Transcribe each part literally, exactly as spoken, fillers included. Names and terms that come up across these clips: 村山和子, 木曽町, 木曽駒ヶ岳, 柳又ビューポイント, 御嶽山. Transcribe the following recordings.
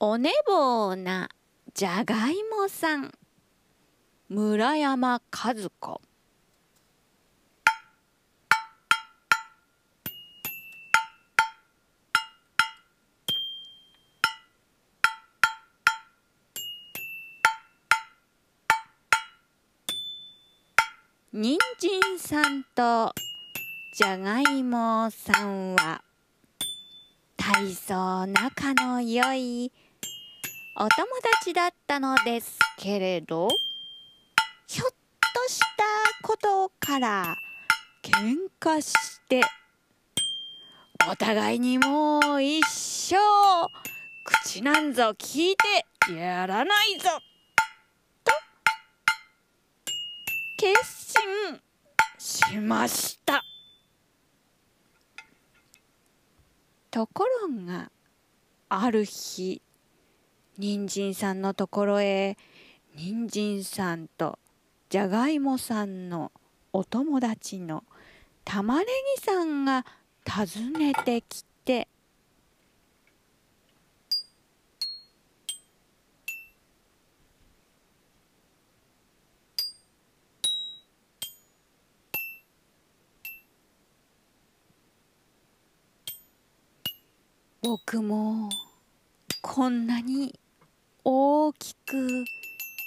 お寝坊なじゃがいもさん、村山和子。にんじんさんとじゃがいもさんは大層仲の良いお友達だったのですけれど、ひょっとしたことから喧嘩してお互いにもう一生口なんぞ聞いてやらないぞと決心しました。ところがある日、にんじんさんのところへにんじんさんとじゃがいもさんのお友達のたまねぎさんが訪ねてきて、僕もこんなに大きく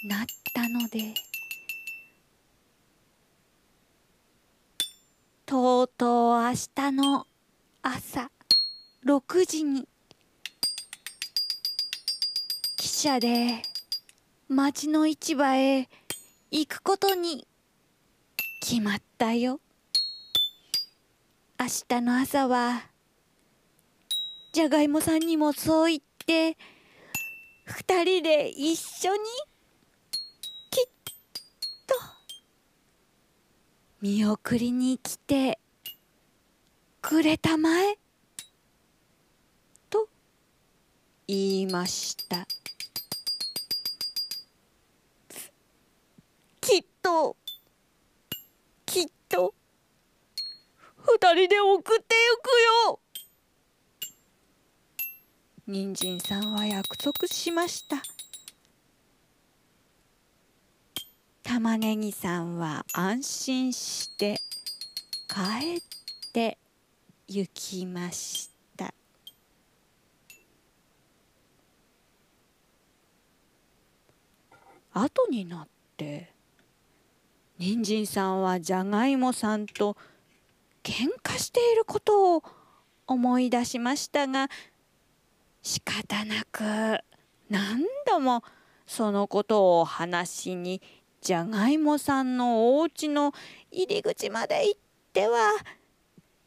なったので、とうとう明日の朝ろくじに汽車で町の市場へ行くことに決まったよ。明日の朝はじゃがいもさんにもそう言ってで、二人で一緒にきっと見送りに来てくれたまえと言いました。きっときっと二人で送ってゆくよ。にんじんさんは約束しました。たまねぎさんは安心して帰って行きました。後になってにんじんさんはじゃがいもさんと喧嘩していることを思い出しましたが、仕方なく何度もそのことを話しにじゃがいもさんのお家の入り口まで行っては、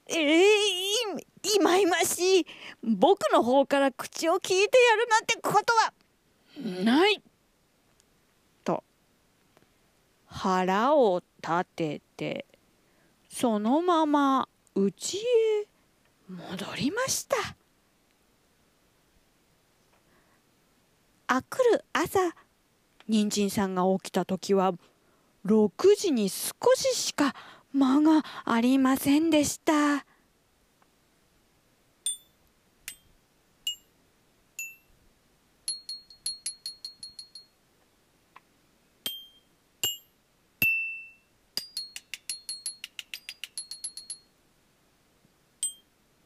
ええいまいましい僕の方から口を聞いてやるなんてことはないと腹を立てて、そのまま家へ戻りました。あくる朝、にんじんさんが起きた時はろくじに少ししか間がありませんでした。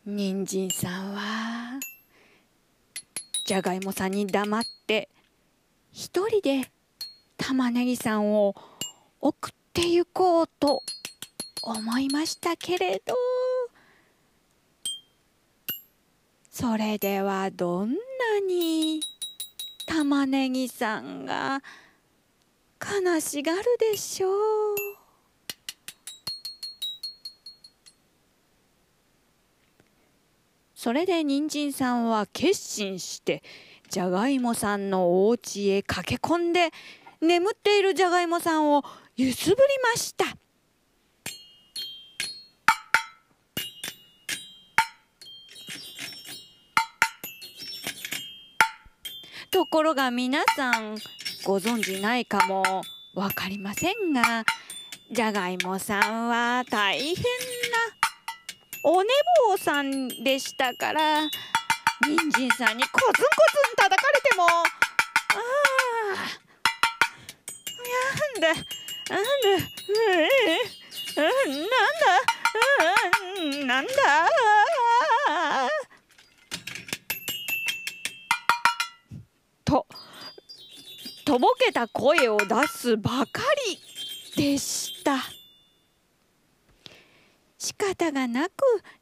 にんじんさんはじゃがいもさんに黙って一人でたまねぎさんを送って行こうと思いましたけれど、それではどんなにたまねぎさんが悲しがるでしょう。それでにんじんさんは決心してじゃがいもさんのお家へ駆け込んで、眠っているじゃがいもさんを揺すぶりました。ところが皆さんご存じないかもわかりませんが、じゃがいもさんは大変なお寝坊さんでしたから、にんじんさんにコツンコツン叩かれてとぼけた声を出すばかりでした。仕方がなく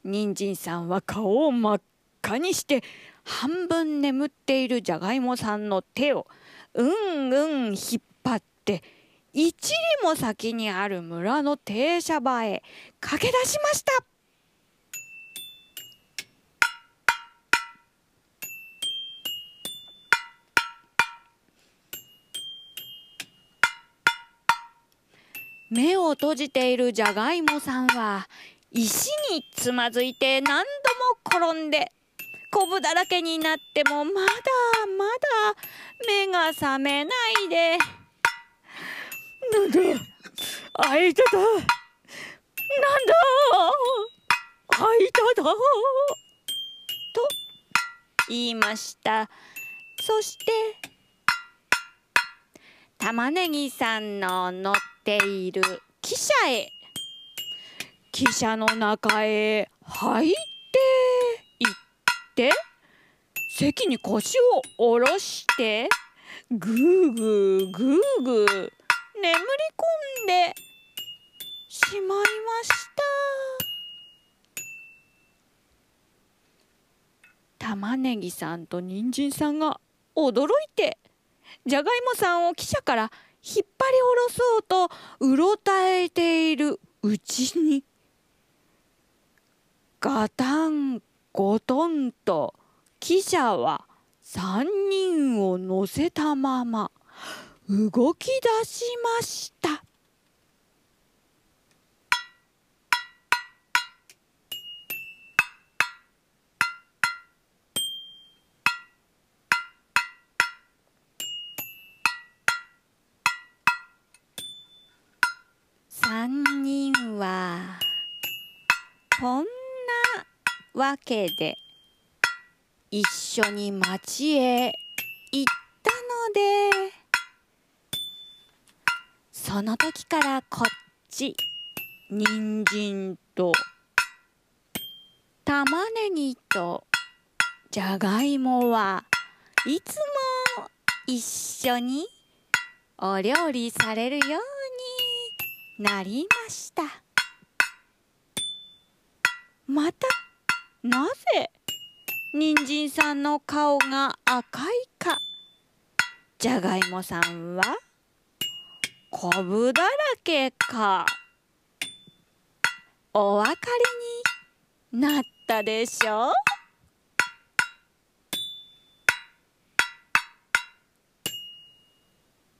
にんじんさんは顔を真っ赤にして半分眠っているじゃがいもさんの手をうんうん引っ張って一里も先にある村の停車場へ駆け出しました。目を閉じているじゃがいもさんは石につまずいて何度も転んでこぶだらけになってもまだまだ目が覚めないで、なんだあいただ、なんだあいただと言いました。そして玉ねぎさんの乗っている汽車へ、汽車の中へ入っていって席に腰を下ろしてぐーぐーぐーぐー眠り込んでしまいました。玉ねぎさんとにんじんさんが驚いてじゃがいもさんを汽車から引っ張り下ろそうとうろたえているうちにガタンゴトンと汽車はさんにんを乗せたまま動き出しました。さんにんはこんなわけで一緒に町へ行ったので、その時からこっちにんじんとたまねぎとじゃがいもはいつも一緒にお料理されるようになりました。またなぜにんじんさんの顔が赤いか、じゃがいもさんはこぶだらけか、お分かりになったでしょう。